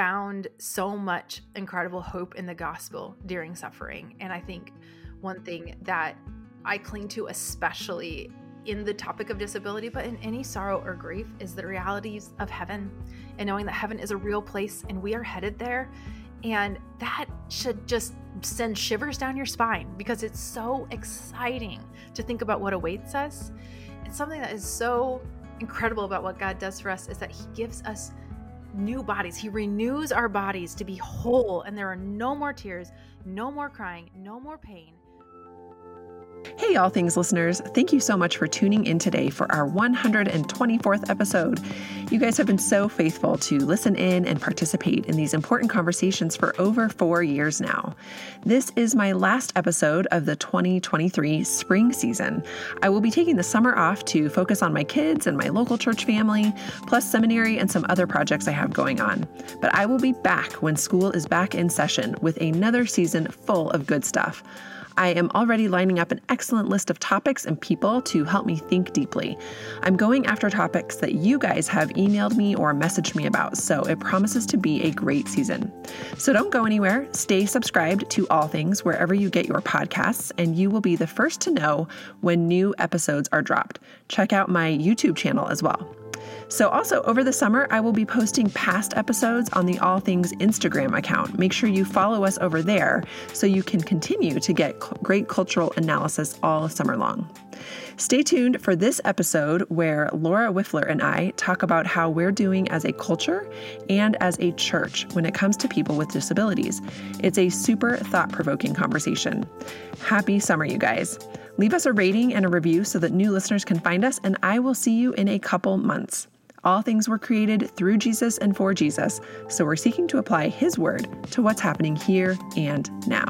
found so much incredible hope in the gospel during suffering. And I think one thing that I cling to, especially in the topic of disability, but in any sorrow or grief, is the realities of heaven and knowing that heaven is a real place and we are headed there. And that should just send shivers down your spine, because it's so exciting to think about what awaits us. And something that is so incredible about what God does for us is that He gives us new bodies. He renews our bodies to be whole, and there are no more tears, no more crying, no more pain. Hey, All Things listeners, thank you so much for tuning in today for our 124th episode. You guys have been so faithful to listen in and participate in these important conversations for over 4 years now. This is my last episode of the 2023 spring season. I will be taking the summer off to focus on my kids and my local church family, plus seminary and some other projects I have going on. But I will be back when school is back in session with another season full of good stuff. I am already lining up an excellent list of topics and people to help me think deeply. I'm going after topics that you guys have emailed me or messaged me about, so it promises to be a great season. So don't go anywhere. Stay subscribed to All Things wherever you get your podcasts, and you will be the first to know when new episodes are dropped. Check out my YouTube channel as well. So also over the summer, I will be posting past episodes on the All Things Instagram account. Make sure you follow us over there so you can continue to get great cultural analysis all summer long. Stay tuned for this episode where Laura Wifler and I talk about how we're doing as a culture and as a church when it comes to people with disabilities. It's a super thought-provoking conversation. Happy summer, you guys. Leave us a rating and a review so that new listeners can find us, and I will see you in a couple months. All things were created through Jesus and for Jesus, so we're seeking to apply His word to what's happening here and now.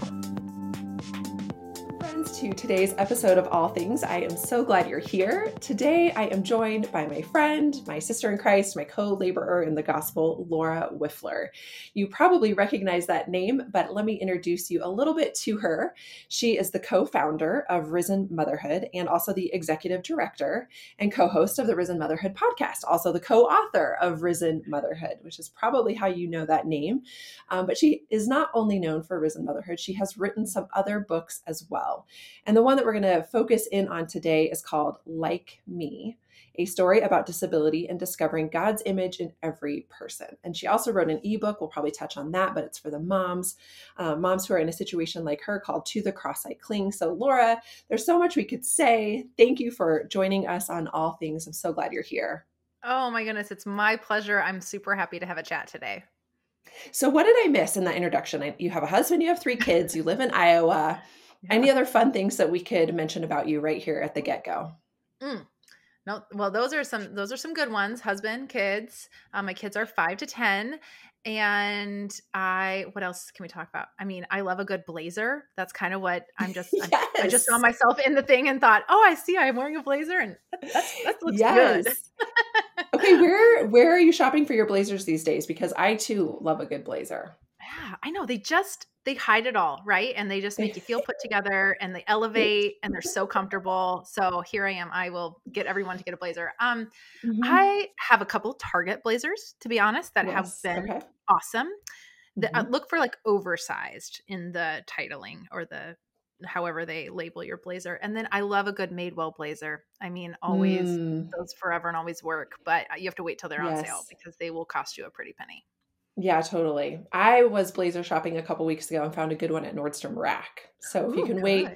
To today's episode of All Things. I am so glad you're here. Today, I am joined by my friend, my sister in Christ, my co-laborer in the gospel, Laura Wifler. You probably recognize that name, but let me introduce you a little bit to her. She is the co-founder of Risen Motherhood and also the executive director and co-host of the Risen Motherhood podcast, also the co-author of Risen Motherhood, which is probably how you know that name. But she is not only known for Risen Motherhood, she has written some other books as well. And the one that we're going to focus in on today is called Like Me: A Story About Disability and Discovering God's Image in Every Person. And she also wrote an ebook. We'll probably touch on that, but it's for the moms who are in a situation like her, called To the Cross I Cling. So Laura, there's so much we could say. Thank you for joining us on All Things. I'm so glad you're here. Oh my goodness. It's my pleasure. I'm super happy to have a chat today. So what did I miss in that introduction? You have a husband, you have 3 kids, you live in Iowa. Yeah. Any other fun things that we could mention about you right here at the get-go? No, well, those are some good ones. Husband, kids. My kids are 5 to 10, and what else can we talk about? I mean, I love a good blazer. That's kind of what I'm just. Yes. I just saw myself in the thing and thought, oh, I see, I'm wearing a blazer, and that looks good. Okay, where are you shopping for your blazers these days? Because I too love a good blazer. Yeah, I know. They hide it all, right? And they just make you feel put together, and they elevate, and they're so comfortable. So here I am. I will get everyone to get a blazer. Mm-hmm. I have a couple Target blazers, to be honest, that have been awesome. Mm-hmm. I look for like oversized in the titling or however they label your blazer. And then I love a good Madewell blazer. I mean, always those forever and always work, but you have to wait till they're on sale because they will cost you a pretty penny. Yeah, totally. I was blazer shopping a couple weeks ago and found a good one at Nordstrom Rack. So if you can wait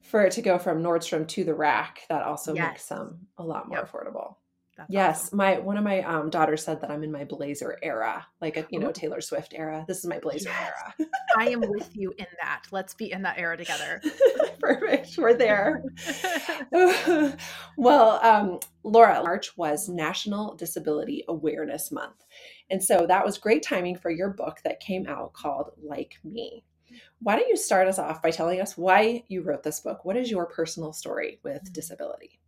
for it to go from Nordstrom to the rack, that also makes them a lot more affordable. That's awesome. One of my daughters said that I'm in my blazer era, like Taylor Swift era. This is my blazer era. I am with you in that. Let's be in that era together. Perfect. We're there. Well, Laura, March was National Disability Awareness Month. And so that was great timing for your book that came out called Like Me. Why don't you start us off by telling us why you wrote this book? What is your personal story with disability?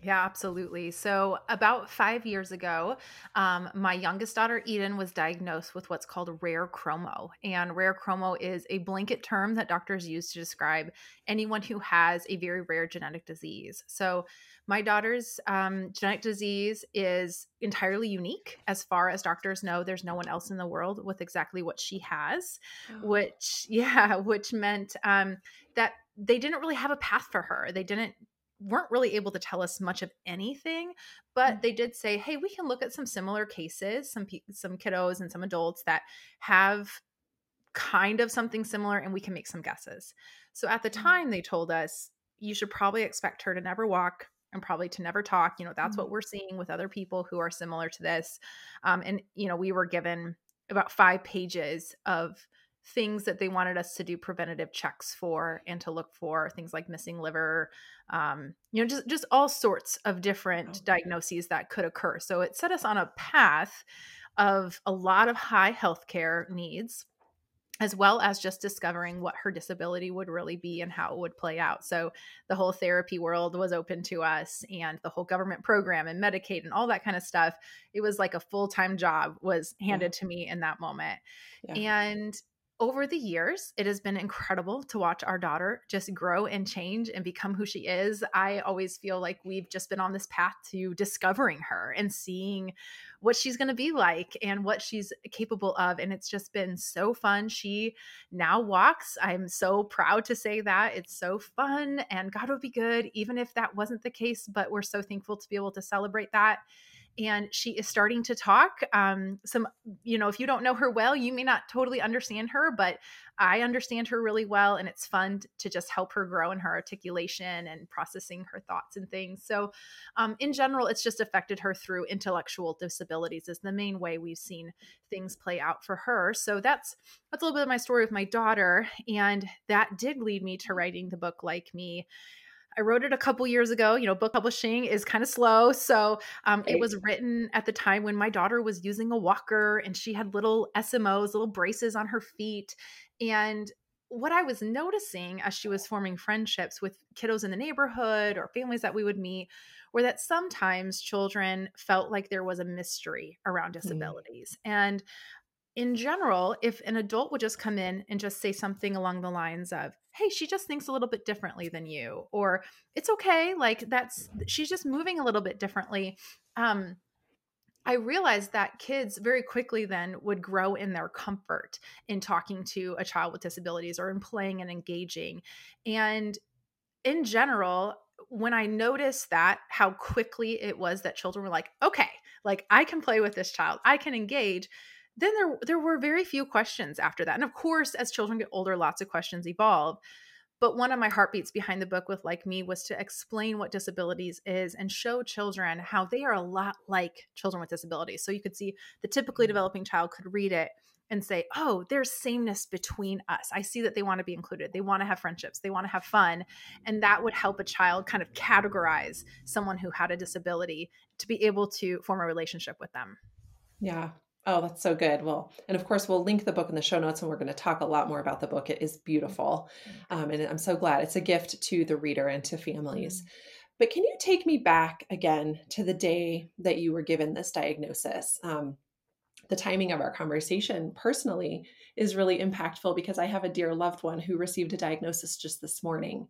Yeah, absolutely. So about 5 years ago, my youngest daughter, Eden, was diagnosed with what's called rare chromo. And rare chromo is a blanket term that doctors use to describe anyone who has a very rare genetic disease. So my daughter's genetic disease is entirely unique. As far as doctors know, there's no one else in the world with exactly what she has, which meant that they didn't really have a path for her. They weren't really able to tell us much of anything, but they did say, hey, we can look at some similar cases, some kiddos and some adults that have kind of something similar, and we can make some guesses. So at the time they told us, you should probably expect her to never walk and probably to never talk. You know, that's what we're seeing with other people who are similar to this. And, you know, we were given about 5 pages of things that they wanted us to do preventative checks for and to look for, things like missing liver, just all sorts of different diagnoses that could occur. So it set us on a path of a lot of high healthcare needs, as well as just discovering what her disability would really be and how it would play out. So the whole therapy world was open to us, and the whole government program and Medicaid and all that kind of stuff. It was like a full-time job was handed to me in that moment. Yeah. And over the years, it has been incredible to watch our daughter just grow and change and become who she is. I always feel like we've just been on this path to discovering her and seeing what she's going to be like and what she's capable of. And it's just been so fun. She now walks. I'm so proud to say that. It's so fun, and God would be good, even if that wasn't the case, but we're so thankful to be able to celebrate that. And she is starting to talk. If you don't know her well, you may not totally understand her, but I understand her really well. And it's fun to just help her grow in her articulation and processing her thoughts and things. So in general, it's just affected her through intellectual disabilities is the main way we've seen things play out for her. So that's a little bit of my story with my daughter. And that did lead me to writing the book, Like Me. I wrote it a couple years ago. You know, book publishing is kind of slow. So it was written at the time when my daughter was using a walker and she had little SMOs, little braces on her feet. And what I was noticing as she was forming friendships with kiddos in the neighborhood or families that we would meet were that sometimes children felt like there was a mystery around disabilities. And in general, if an adult would just come in and just say something along the lines of, hey, she just thinks a little bit differently than you, or it's okay, like she's just moving a little bit differently. I realized that kids very quickly then would grow in their comfort in talking to a child with disabilities or in playing and engaging. And in general, when I noticed that, how quickly it was that children were like, okay, like I can play with this child, I can engage. Then there were very few questions after that. And of course, as children get older, lots of questions evolve. But one of my heartbeats behind the book with Like Me was to explain what disabilities is and show children how they are a lot like children with disabilities. So you could see the typically developing child could read it and say, oh, there's sameness between us. I see that they want to be included. They want to have friendships. They want to have fun. And that would help a child kind of categorize someone who had a disability to be able to form a relationship with them. Yeah. Oh, that's so good. Well, and of course, we'll link the book in the show notes, and we're going to talk a lot more about the book. It is beautiful. And I'm so glad it's a gift to the reader and to families. But can you take me back again to the day that you were given this diagnosis? The timing of our conversation personally is really impactful because I have a dear loved one who received a diagnosis just this morning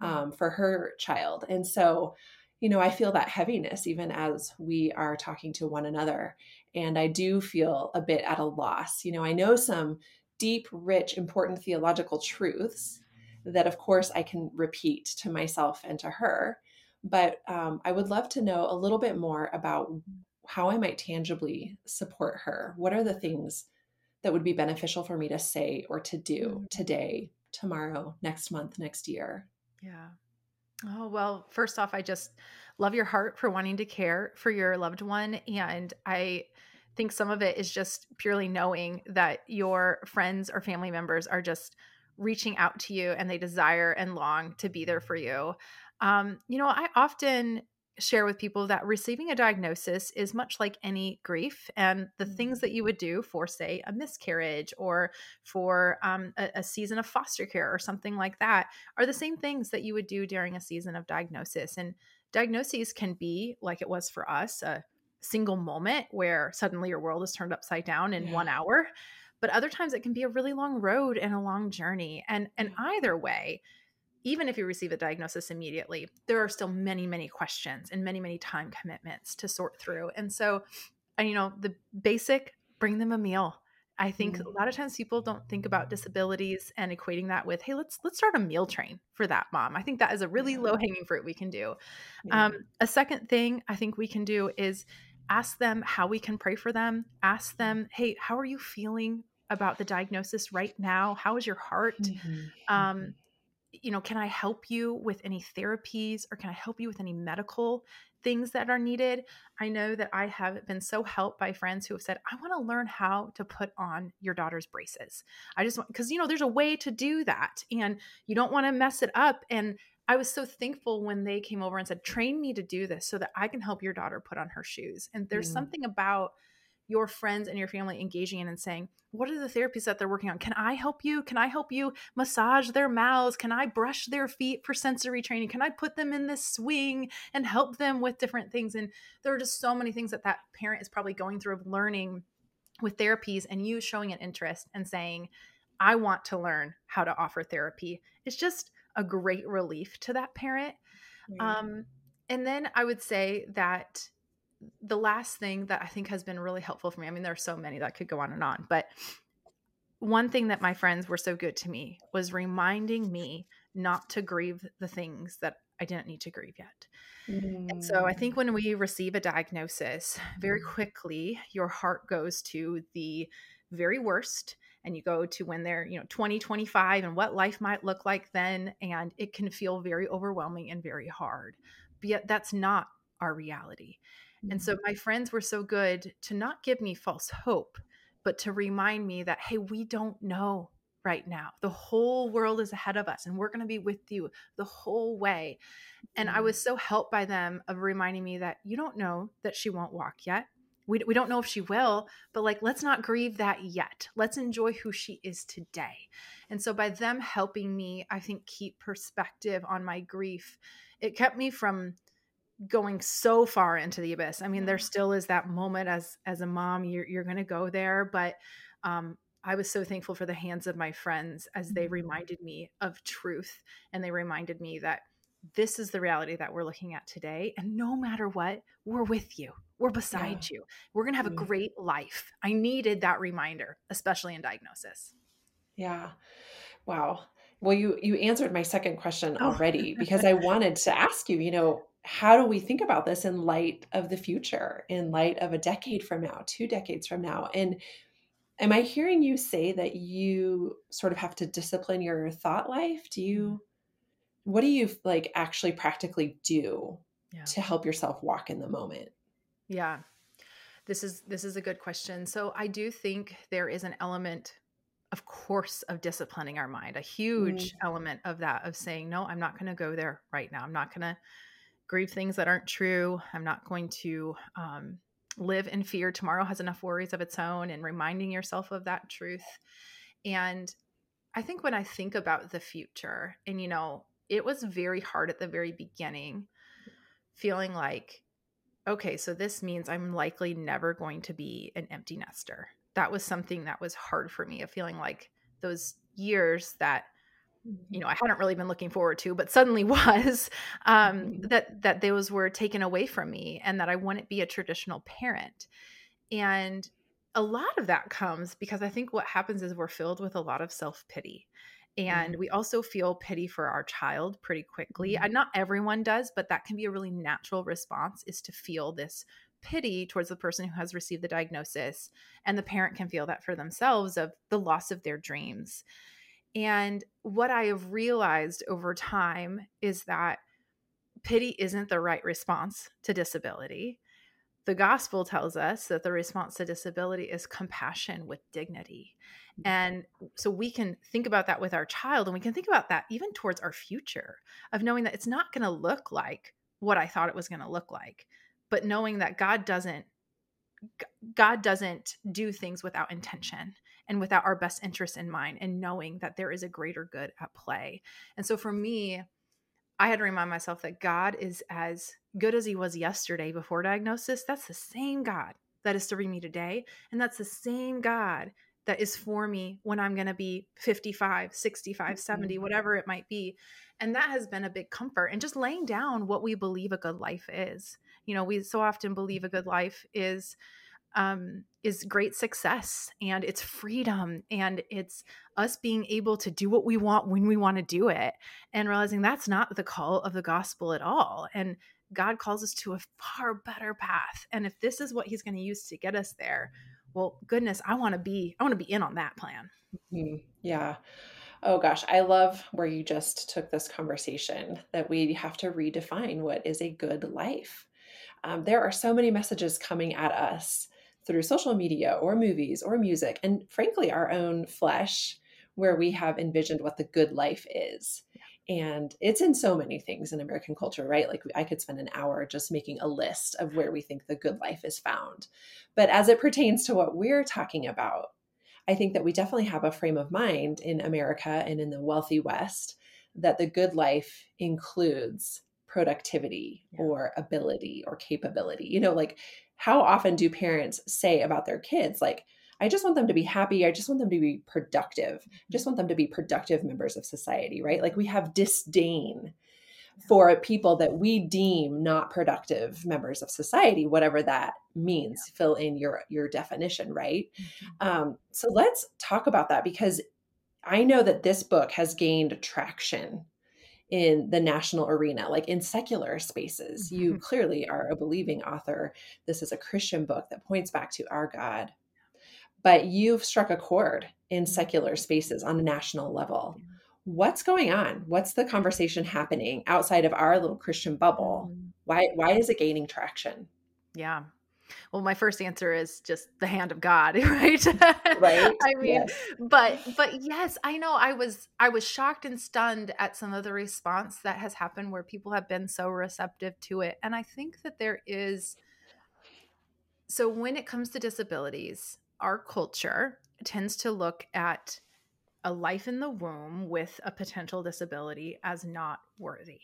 for her child. And so, you know, I feel that heaviness even as we are talking to one another. And I do feel a bit at a loss. You know, I know some deep, rich, important theological truths that, of course, I can repeat to myself and to her. But I would love to know a little bit more about how I might tangibly support her. What are the things that would be beneficial for me to say or to do today, tomorrow, next month, next year? Yeah. Oh, well, first off, I just love your heart for wanting to care for your loved one. And I think some of it is just purely knowing that your friends or family members are just reaching out to you and they desire and long to be there for you. I often share with people that receiving a diagnosis is much like any grief, and the things that you would do for, say, a miscarriage or for a season of foster care or something like that are the same things that you would do during a season of diagnosis. And diagnoses can be, like it was for us, a single moment where suddenly your world is turned upside down in 1 hour. But other times it can be a really long road and a long journey. And either way, even if you receive a diagnosis immediately, there are still many, many questions and many, many time commitments to sort through. And so, you know, the basic, bring them a meal. I think a lot of times people don't think about disabilities and equating that with, hey, let's start a meal train for that mom. I think that is a really low hanging fruit we can do. A second thing I think we can do is ask them how we can pray for them. Ask them, hey, how are you feeling about the diagnosis right now? How is your heart? You know, can I help you with any therapies, or can I help you with any medical things that are needed? I know that I have been so helped by friends who have said, I want to learn how to put on your daughter's braces. I just want, because, you know, there's a way to do that and you don't want to mess it up. And I was so thankful when they came over and said, train me to do this so that I can help your daughter put on her shoes. And there's something about your friends and your family engaging in and saying, what are the therapies that they're working on? Can I help you? Can I help you massage their mouths? Can I brush their feet for sensory training? Can I put them in this swing and help them with different things? And there are just so many things that that parent is probably going through of learning with therapies, and you showing an interest and saying, I want to learn how to offer therapy. It's just a great relief to that parent. And then I would say that the last thing that I think has been really helpful for me, I mean, there are so many that could go on and on, but one thing that my friends were so good to me was reminding me not to grieve the things that I didn't need to grieve yet. And so I think when we receive a diagnosis, very quickly, your heart goes to the very worst, and you go to when they're, you know, 20, 25 and what life might look like then. And it can feel very overwhelming and very hard, but yet that's not our reality. And so my friends were so good to not give me false hope, but to remind me that, hey, we don't know right now. The whole world is ahead of us, and we're going to be with you the whole way. And I was so helped by them of reminding me that you don't know that she won't walk yet. We don't know if she will, but like, let's not grieve that yet. Let's enjoy who she is today. And so by them helping me, I think, keep perspective on my grief, it kept me from going so far into the abyss. I mean, there still is that moment as a mom, you're going to go there. But I was so thankful for the hands of my friends as they reminded me of truth. And they reminded me that this is the reality that we're looking at today. And no matter what, we're with you. We're beside you. We're going to have a great life. I needed that reminder, especially in diagnosis. Yeah. Wow. Well, you answered my second question already, because I wanted to ask you, you know, how do we think about this in light of the future, in light of a decade from now, 2 decades from now? And am I hearing you say that you sort of have to discipline your thought life? What do you like actually practically do to help yourself walk in the moment? Yeah, this is a good question. So I do think there is an element, of course, of disciplining our mind, a huge element of that, of saying, no, I'm not going to go there right now. I'm not going to grieve things that aren't true. I'm not going to live in fear. Tomorrow has enough worries of its own, and reminding yourself of that truth. And I think when I think about the future, and, you know, it was very hard at the very beginning, feeling like, okay, so this means I'm likely never going to be an empty nester. That was something that was hard for me, of feeling like those years that, you know, I hadn't really been looking forward to, but suddenly was, that those were taken away from me, and that I wouldn't be a traditional parent. And a lot of that comes because I think what happens is we're filled with a lot of self-pity, and we also feel pity for our child pretty quickly. And not everyone does, but that can be a really natural response, is to feel this pity towards the person who has received the diagnosis, and the parent can feel that for themselves, of the loss of their dreams. And what I have realized over time is that pity isn't the right response to disability. The gospel tells us that the response to disability is compassion with dignity. And so we can think about that with our child, and we can think about that even towards our future, of knowing that it's not going to look like what I thought it was going to look like, but knowing that God doesn't do things without intention and without our best interests in mind, and knowing that there is a greater good at play. And so for me, I had to remind myself that God is as good as he was yesterday before diagnosis. That's the same God that is serving me today. And that's the same God that is for me when I'm going to be 55, 65, 70, whatever it might be. And that has been a big comfort, and just laying down what we believe a good life is. You know, we so often believe a good life is great success, and it's freedom, and it's us being able to do what we want when we want to do it, and realizing that's not the call of the gospel at all. And God calls us to a far better path. And if this is what he's going to use to get us there, well, goodness, I want to be in on that plan. Mm-hmm. Yeah. Oh gosh, I love where you just took this conversation, that we have to redefine what is a good life. There are so many messages coming at us through social media or movies or music, and frankly, our own flesh, where we have envisioned what the good life is. And it's in so many things in American culture, right? Like I could spend an hour just making a list of where we think the good life is found. But as it pertains to what we're talking about, I think that we definitely have a frame of mind in America and in the wealthy West that the good life includes productivity or ability or capability. You know, like how often do parents say about their kids, like, I just want them to be happy. I just want them to be productive. I just want them to be productive members of society, right? Like we have disdain for people that we deem not productive members of society, whatever that means. Fill in your definition, right? So let's talk about that, because I know that this book has gained traction in the national arena, like in secular spaces. You clearly are a believing author. This is a Christian book that points back to our God. But you've struck a chord in secular spaces on a national level. What's going on? What's the conversation happening outside of our little Christian bubble? Why is it gaining traction? Yeah. Well, my first answer is just the hand of God, right? Right. I mean, yes. But yes, I know I was shocked and stunned at some of the response that has happened, where people have been so receptive to it. And I think that there is, so when it comes to disabilities, our culture tends to look at a life in the womb with a potential disability as not worthy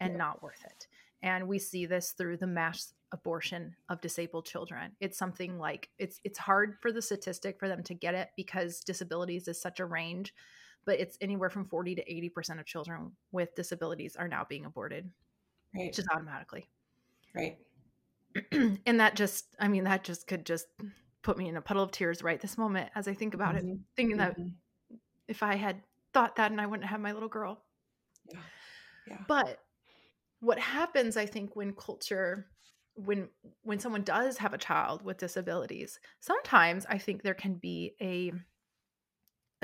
and not worth it. And we see this through the mass abortion of disabled children. It's something like it's hard for the statistic for them to get it, because disabilities is such a range, but it's anywhere from 40 to 80% of children with disabilities are now being aborted, right? Just automatically. Right. And that could put me in a puddle of tears right this moment as I think about it, thinking that if I had thought that, and I wouldn't have my little girl. Yeah. Yeah. But what happens, I think, when culture, when someone does have a child with disabilities, sometimes I think there can be a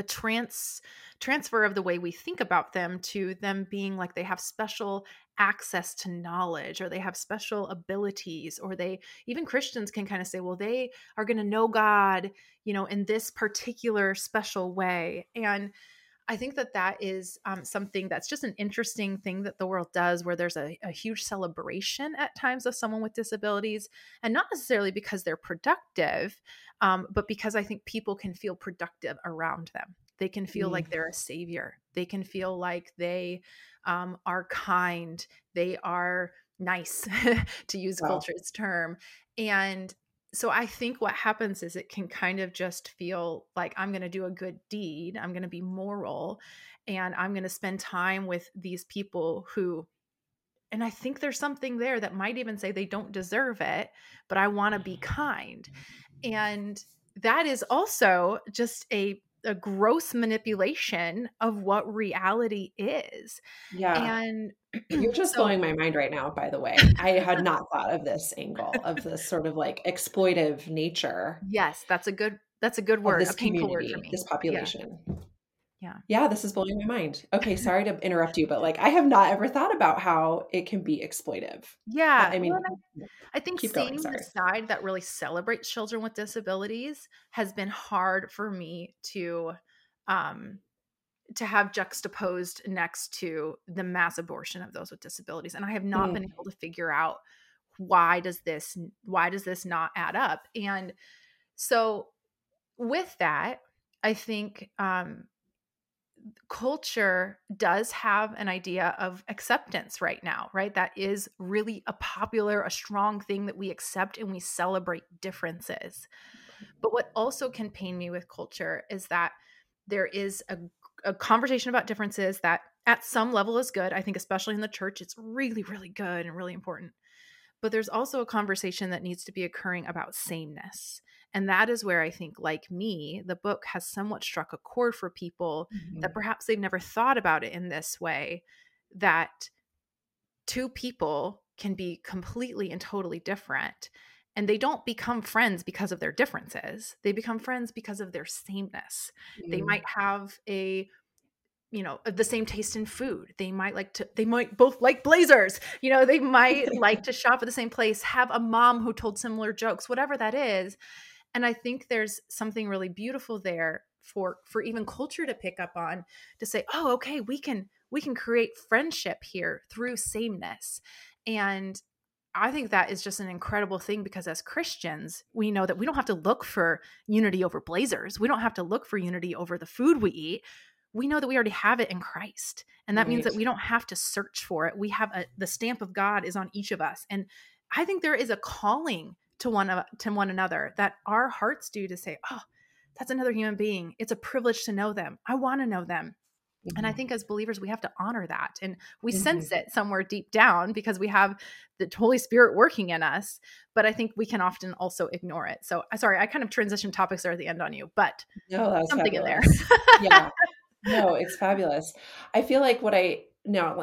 transfer of the way we think about them to them being like they have special access to knowledge, or they have special abilities, or they, even Christians can kind of say, well, they are going to know God, you know, in this particular special way. And I think that is something that's just an interesting thing that the world does, where there's a huge celebration at times of someone with disabilities, and not necessarily because they're productive, but because I think people can feel productive around them. They can feel like they're a savior. They can feel like they are kind. They are nice, to use culture's term. And so I think what happens is it can kind of just feel like I'm going to do a good deed. I'm going to be moral, and I'm going to spend time with these people who, and I think there's something there that might even say they don't deserve it, but I want to be kind. And that is also just a gross manipulation of what reality is. Yeah. And you're just blowing my mind right now, by the way. I had not thought of this angle of this sort of like exploitive nature. Yes. That's a good word. This painful word for me. This population. Yeah. This is blowing my mind. Okay. Sorry to interrupt you, but like, I have not ever thought about how it can be exploitive. Yeah. I mean, well, I think seeing the side that really celebrates children with disabilities has been hard for me to have juxtaposed next to the mass abortion of those with disabilities. And I have not been able to figure out why does this not add up? And so with that, I think, culture does have an idea of acceptance right now, right? That is really a strong thing that we accept and we celebrate differences. But what also can pain me with culture is that there is a conversation about differences that at some level is good. I think especially in the church, it's really, really good and really important. But there's also a conversation that needs to be occurring about sameness. And that is where I think, Like Me, the book has somewhat struck a chord for people mm-hmm. that perhaps they've never thought about it in this way, that two people can be completely and totally different. And they don't become friends because of their differences. They become friends because of their sameness. Mm-hmm. They might have the same taste in food. They might both like blazers. They might like to shop at the same place, have a mom who told similar jokes, whatever that is. And I think there's something really beautiful there for even culture to pick up on, to say, oh, okay, we can create friendship here through sameness. And I think that is just an incredible thing, because as Christians, we know that we don't have to look for unity over blazers. We don't have to look for unity over the food we eat. We know that we already have it in Christ. And that means that we don't have to search for it. We have the stamp of God is on each of us. And I think there is a calling to one another that our hearts do, to say, oh, that's another human being. It's a privilege to know them. I want to know them. Mm-hmm. And I think as believers, we have to honor that. And we mm-hmm. sense it somewhere deep down because we have the Holy Spirit working in us. But I think we can often also ignore it. So sorry, I kind of transitioned topics there at the end on you, but something fabulous. In there. Yeah. No, it's fabulous. I feel like let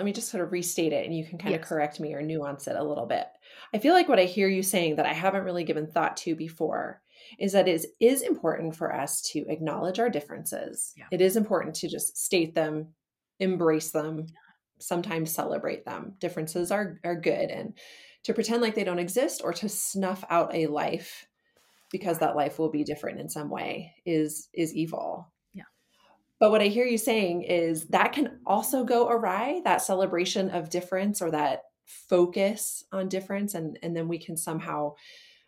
me just sort of restate it, and you can kind of correct me or nuance it a little bit. I feel like what I hear you saying that I haven't really given thought to before is that it is important for us to acknowledge our differences. Yeah. It is important to just state them, embrace them, sometimes celebrate them. Differences are good, and to pretend like they don't exist or to snuff out a life because that life will be different in some way is evil. But what I hear you saying is that can also go awry, that celebration of difference or that focus on difference. And then we can somehow,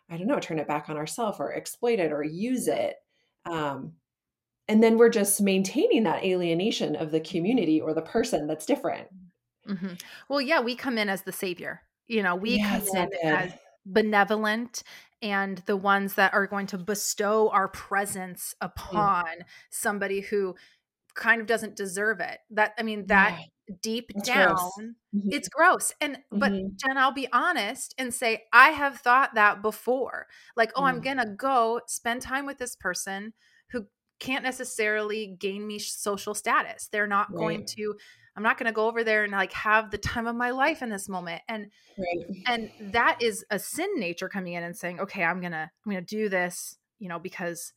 I don't know, turn it back on ourselves or exploit it or use it. And then we're just maintaining that alienation of the community or the person that's different. Mm-hmm. Well, yeah, we come in as the savior. We come in as benevolent and the ones that are going to bestow our presence upon somebody who kind of doesn't deserve it. Deep it's down, gross. Mm-hmm. It's gross. And, but Jen, I'll be honest and say, I have thought that before, like, I'm going to go spend time with this person who can't necessarily gain me social status. They're not I'm not going to go over there and like have the time of my life in this moment. And, and that is a sin nature coming in and saying, okay, I'm going to do this, because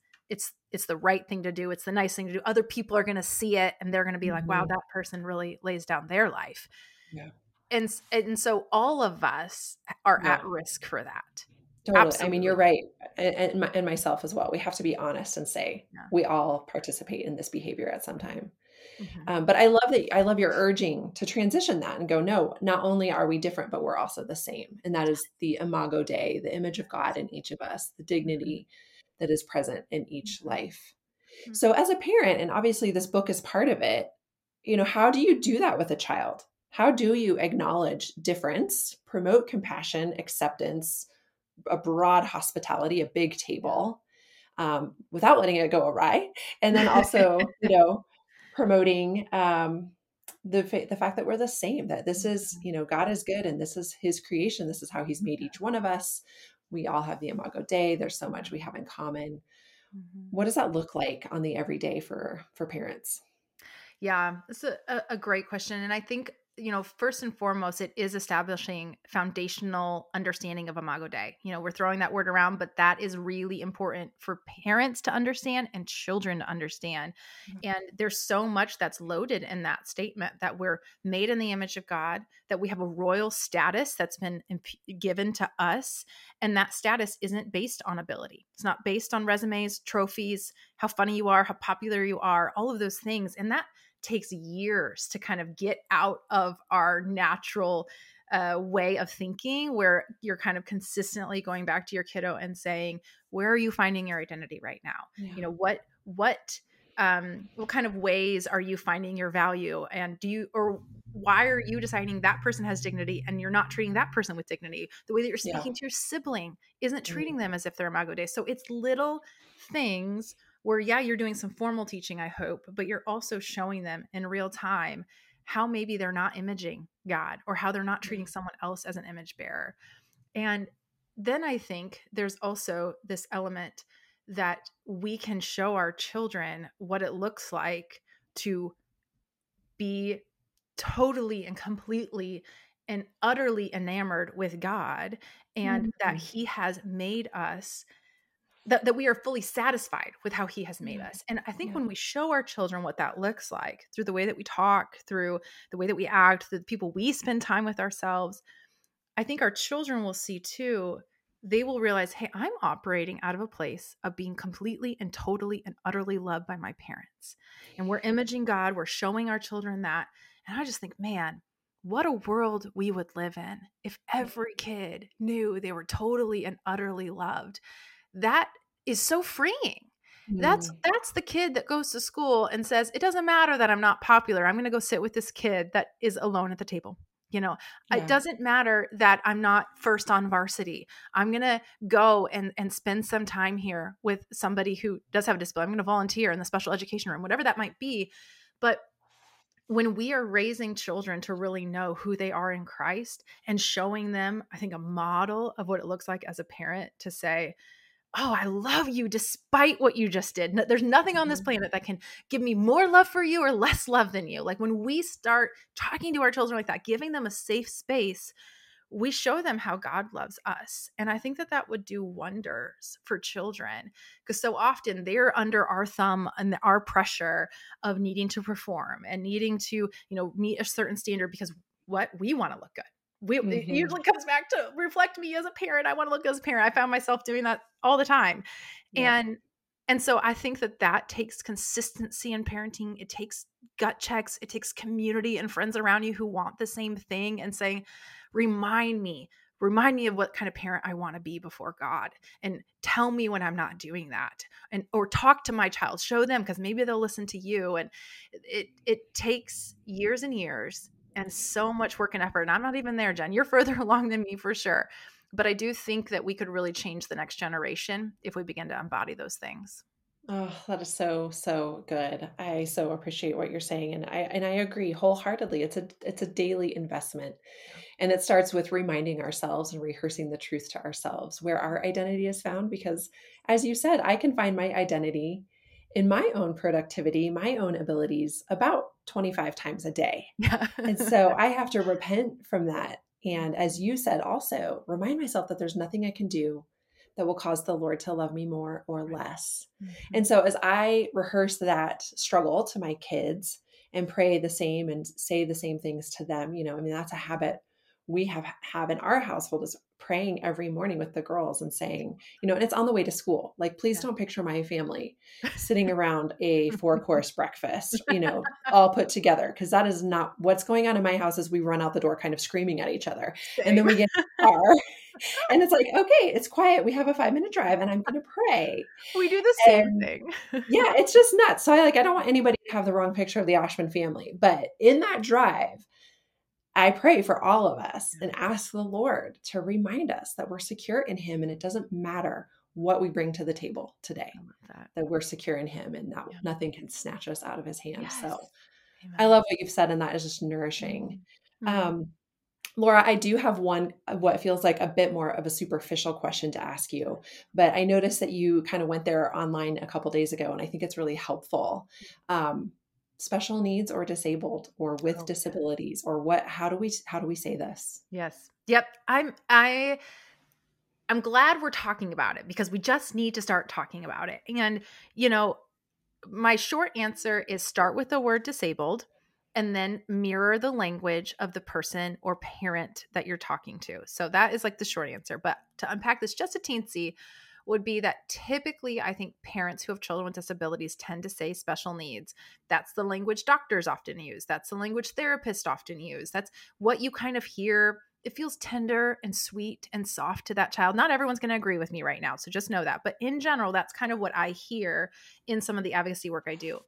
it's the right thing to do. It's the nice thing to do. Other people are going to see it and they're going to be like, wow, that person really lays down their life. Yeah. And so all of us are at risk for that. Totally. Absolutely. I mean, you're right. And myself as well. We have to be honest and say, we all participate in this behavior at some time. Mm-hmm. But I love your urging to transition that and go, no, not only are we different, but we're also the same. And that is the imago Dei, the image of God in each of us, the dignity that is present in each life. Mm-hmm. So as a parent, and obviously this book is part of it, how do you do that with a child? How do you acknowledge difference, promote compassion, acceptance, a broad hospitality, a big table, without letting it go awry? And then also, promoting the fact that we're the same, that this is, God is good and this is his creation. This is how he's made each one of us. We all have the imago Dei. There's so much we have in common. Mm-hmm. What does that look like on the everyday for parents? Yeah, it's a great question. And I think, first and foremost, it is establishing foundational understanding of imago Dei. We're throwing that word around, but that is really important for parents to understand and children to understand. Mm-hmm. And there's so much that's loaded in that statement, that we're made in the image of God, that we have a royal status that's been given to us. And that status isn't based on ability. It's not based on resumes, trophies, how funny you are, how popular you are, all of those things. And that takes years to kind of get out of our natural way of thinking, where you're kind of consistently going back to your kiddo and saying, where are you finding your identity right now? Yeah. What what kind of ways are you finding your value? And why are you deciding that person has dignity and you're not treating that person with dignity? The way that you're speaking to your sibling isn't treating them as if they're Imago Dei. So it's little things where, you're doing some formal teaching, I hope, but you're also showing them in real time how maybe they're not imaging God or how they're not treating someone else as an image bearer. And then I think there's also this element that we can show our children what it looks like to be totally and completely and utterly enamored with God, and that he has made us, that we are fully satisfied with how he has made us. And I think when we show our children what that looks like through the way that we talk, through the way that we act, through the people we spend time with ourselves, I think our children will see too, they will realize, hey, I'm operating out of a place of being completely and totally and utterly loved by my parents. And we're imaging God. We're showing our children that. And I just think, man, what a world we would live in if every kid knew they were totally and utterly loved. That is so freeing. That's the kid that goes to school and says, it doesn't matter that I'm not popular. I'm going to go sit with this kid that is alone at the table. You know, it doesn't matter that I'm not first on varsity. I'm going to go and spend some time here with somebody who does have a disability. I'm going to volunteer in the special education room, whatever that might be. But when we are raising children to really know who they are in Christ and showing them, I think, a model of what it looks like as a parent to say, oh, I love you despite what you just did. No, there's nothing on this planet that can give me more love for you or less love than you. Like when we start talking to our children like that, giving them a safe space, we show them how God loves us. And I think that would do wonders for children, because so often they're under our thumb and our pressure of needing to perform and needing to, meet a certain standard because we want to look good. It usually comes back to reflect me as a parent. I want to look as a parent. I found myself doing that all the time. Yeah. And so I think that takes consistency in parenting. It takes gut checks. It takes community and friends around you who want the same thing and saying, remind me of what kind of parent I want to be before God, and tell me when I'm not doing that, or talk to my child, show them, because maybe they'll listen to you. And it takes years and years and so much work and effort. And I'm not even there, Jen. You're further along than me for sure. But I do think that we could really change the next generation if we begin to embody those things. Oh, that is so, so good. I so appreciate what you're saying. And I agree wholeheartedly. It's a daily investment. And it starts with reminding ourselves and rehearsing the truth to ourselves where our identity is found. Because as you said, I can find my identity in my own productivity, my own abilities about 25 times a day. And so I have to repent from that. And as you said, also remind myself that there's nothing I can do that will cause the Lord to love me more or less. Mm-hmm. And so as I rehearse that struggle to my kids and pray the same and say the same things to them, that's a habit we have in our household, is praying every morning with the girls and saying, and it's on the way to school, like, please don't picture my family sitting around a 4-course breakfast, all put together. Cause that is not what's going on in my house. Is we run out the door kind of screaming at each other. Same. And then we get in the car and it's like, okay, it's quiet. We have a 5-minute drive and I'm going to pray. We do the same thing. Yeah. It's just nuts. So I don't want anybody to have the wrong picture of the Ashman family, but in that drive, I pray for all of us and ask the Lord to remind us that we're secure in him. And it doesn't matter what we bring to the table today, that we're secure in him and that nothing can snatch us out of his hand. Yes. So amen. I love what you've said, and that is just nourishing. Mm-hmm. Laura, I do have one, what feels like a bit more of a superficial question to ask you, but I noticed that you kind of went there online a couple days ago, and I think it's really helpful. Special needs or disabled or with disabilities, or how do we say this? Yes. Yep. I'm glad we're talking about it, because we just need to start talking about it. And, my short answer is start with the word disabled and then mirror the language of the person or parent that you're talking to. So that is like the short answer, but to unpack this just a teensy would be that typically I think parents who have children with disabilities tend to say special needs. That's the language doctors often use. That's the language therapists often use. That's what you kind of hear it feels tender and sweet and soft to that child. Not everyone's going to agree with me right now, so just know that. But in general, that's kind of what I hear in some of the advocacy work I do.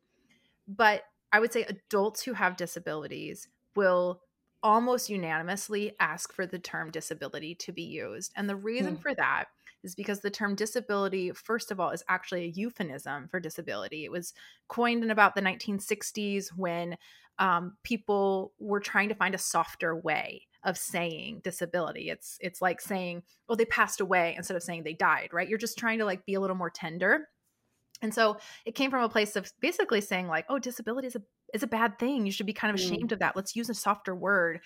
But I would say adults who have disabilities will almost unanimously ask for the term disability to be used. And the reason for that is because the term disability, first of all, is actually a euphemism for disability. It was coined in about the 1960s when people were trying to find a softer way of saying disability. It's like saying, oh, they passed away instead of saying they died, right? You're just trying to like be a little more tender. And so it came from a place of basically saying like, oh, disability is a bad thing. You should be kind of ashamed of that. Let's use a softer word.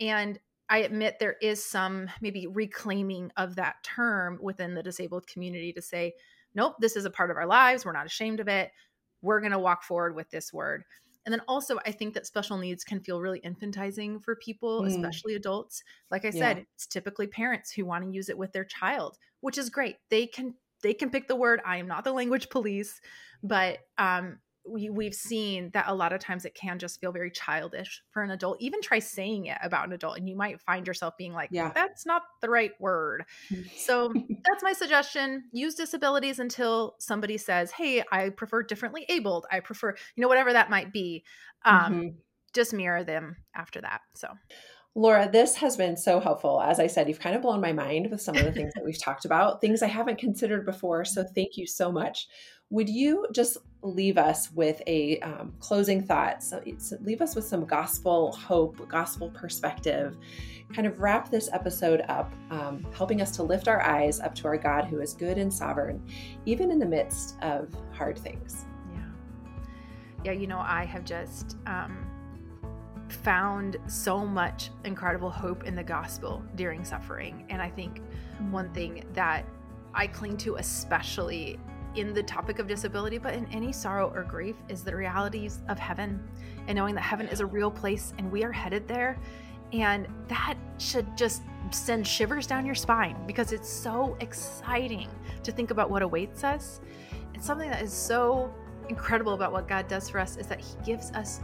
And I admit there is some maybe reclaiming of that term within the disabled community to say, nope, this is a part of our lives. We're not ashamed of it. We're going to walk forward with this word. And then also I think that special needs can feel really infantizing for people, especially adults. Like I said, it's typically parents who want to use it with their child, which is great. They can pick the word. I am not the language police, but we've seen that a lot of times it can just feel very childish for an adult. Even try saying it about an adult and you might find yourself being like, that's not the right word. So that's my suggestion. Use disabilities until somebody says, hey, I prefer differently abled. I prefer, whatever that might be. Just mirror them after that. So Laura, this has been so helpful. As I said, you've kind of blown my mind with some of the things that we've talked about, things I haven't considered before. So thank you so much. Would you just leave us with a closing thought? So leave us with some gospel hope, gospel perspective, kind of wrap this episode up, helping us to lift our eyes up to our God who is good and sovereign, even in the midst of hard things. Yeah, I have just found so much incredible hope in the gospel during suffering. And I think one thing that I cling to, especially in the topic of disability, but in any sorrow or grief, is the realities of heaven and knowing that heaven is a real place and we are headed there. And that should just send shivers down your spine because it's so exciting to think about what awaits us. And something that is so incredible about what God does for us is that He gives us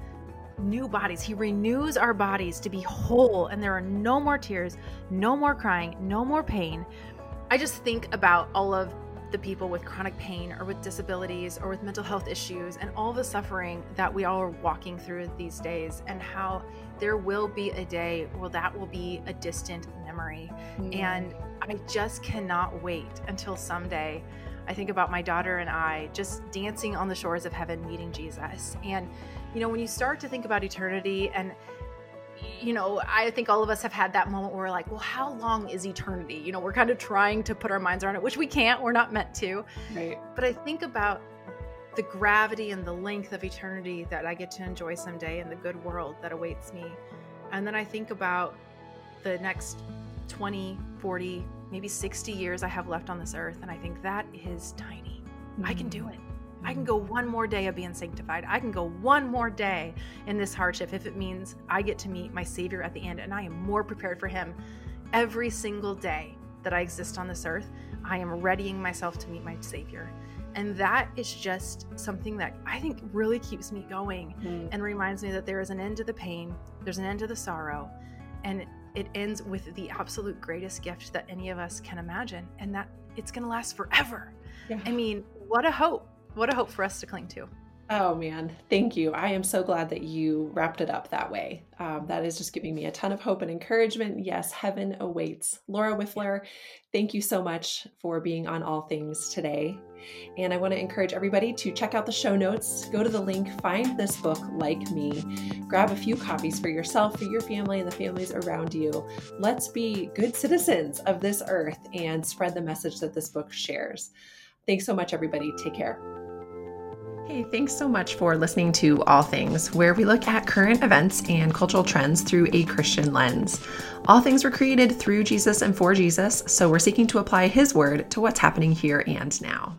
new bodies. He renews our bodies to be whole, and there are no more tears, no more crying, no more pain. I just think about all of the people with chronic pain or with disabilities or with mental health issues and all the suffering that we all are walking through these days, and how there will be a day where that will be a distant memory. And I just cannot wait until someday I think about my daughter and I just dancing on the shores of heaven, meeting Jesus. And when you start to think about eternity, and I think all of us have had that moment where we're like, well, how long is eternity? We're kind of trying to put our minds around it, which we can't, we're not meant to. Right. But I think about the gravity and the length of eternity that I get to enjoy someday in the good world that awaits me. And then I think about the next 20, 40, maybe 60 years I have left on this earth. And I think that is tiny. I can do it. I can go one more day of being sanctified. I can go one more day in this hardship if it means I get to meet my Savior at the end, and I am more prepared for Him. Every single day that I exist on this earth, I am readying myself to meet my Savior. And that is just something that I think really keeps me going and reminds me that there is an end to the pain, there's an end to the sorrow, and it ends with the absolute greatest gift that any of us can imagine, and that it's going to last forever. Yeah. I mean, what a hope. What a hope for us to cling to. Oh man, thank you. I am so glad that you wrapped it up that way. That is just giving me a ton of hope and encouragement. Yes, heaven awaits. Laura Wifler, thank you so much for being on All Things today. And I want to encourage everybody to check out the show notes, go to the link, find this book, Like Me, grab a few copies for yourself, for your family, and the families around you. Let's be good citizens of this earth and spread the message that this book shares. Thanks so much, everybody. Take care. Hey, thanks so much for listening to All Things, where we look at current events and cultural trends through a Christian lens. All things were created through Jesus and for Jesus, so we're seeking to apply His word to what's happening here and now.